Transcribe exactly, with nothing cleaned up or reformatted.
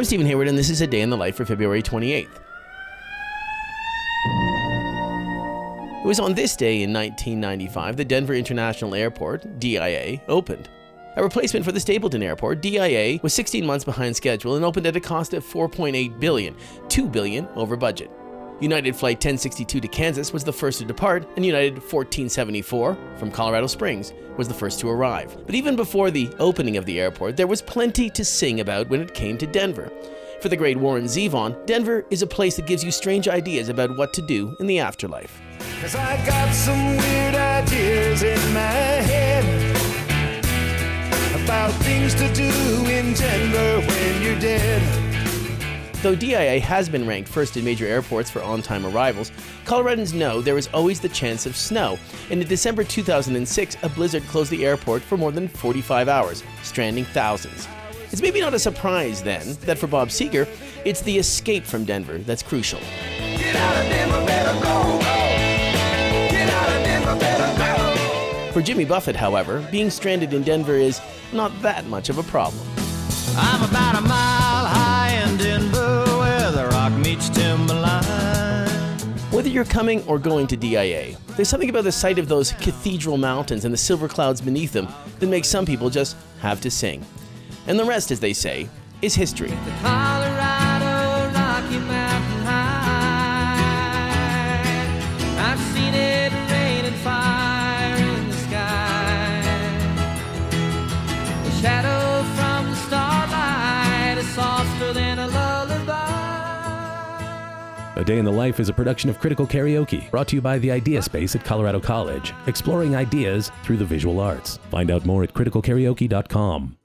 I'm Stephen Hayward, and this is A Day in the Life for February twenty-eighth. It was on this day in nineteen ninety-five that Denver International Airport, D I A, opened. A replacement for the Stapleton Airport, D I A was sixteen months behind schedule and opened at a cost of four point eight billion dollars, two billion dollars over budget. United Flight ten sixty-two to Kansas was the first to depart, and United fourteen seventy-four from Colorado Springs was the first to arrive. But even before the opening of the airport, there was plenty to sing about when it came to Denver. For the great Warren Zevon, Denver is a place that gives you strange ideas about what to do in the afterlife. 'Cause I got some weird ideas in my head about things to do in Denver when you're dead. Though D I A has been ranked first in major airports for on-time arrivals, Coloradans know there is always the chance of snow, and in December two thousand six, a blizzard closed the airport for more than forty-five hours, stranding thousands. It's maybe not a surprise, then, that for Bob Seger, it's the escape from Denver that's crucial. Get out of Denver, better go, go. Get out of Denver, better go. For Jimmy Buffett, however, being stranded in Denver is not that much of a problem. I'm about a mile high in Denver, where the rock meets Timberline. Whether you're coming or going to D I A, there's something about the sight of those cathedral mountains and the silver clouds beneath them that makes some people just have to sing. And the rest, as they say, is history. The Colorado Rocky Mountain High, I've seen it rain and fire in the sky. The shadow from the starlight is softer than a lullaby. A Day in the Life is a production of Critical Karaoke, brought to you by the Idea Space at Colorado College, exploring ideas through the visual arts. Find out more at critical karaoke dot com.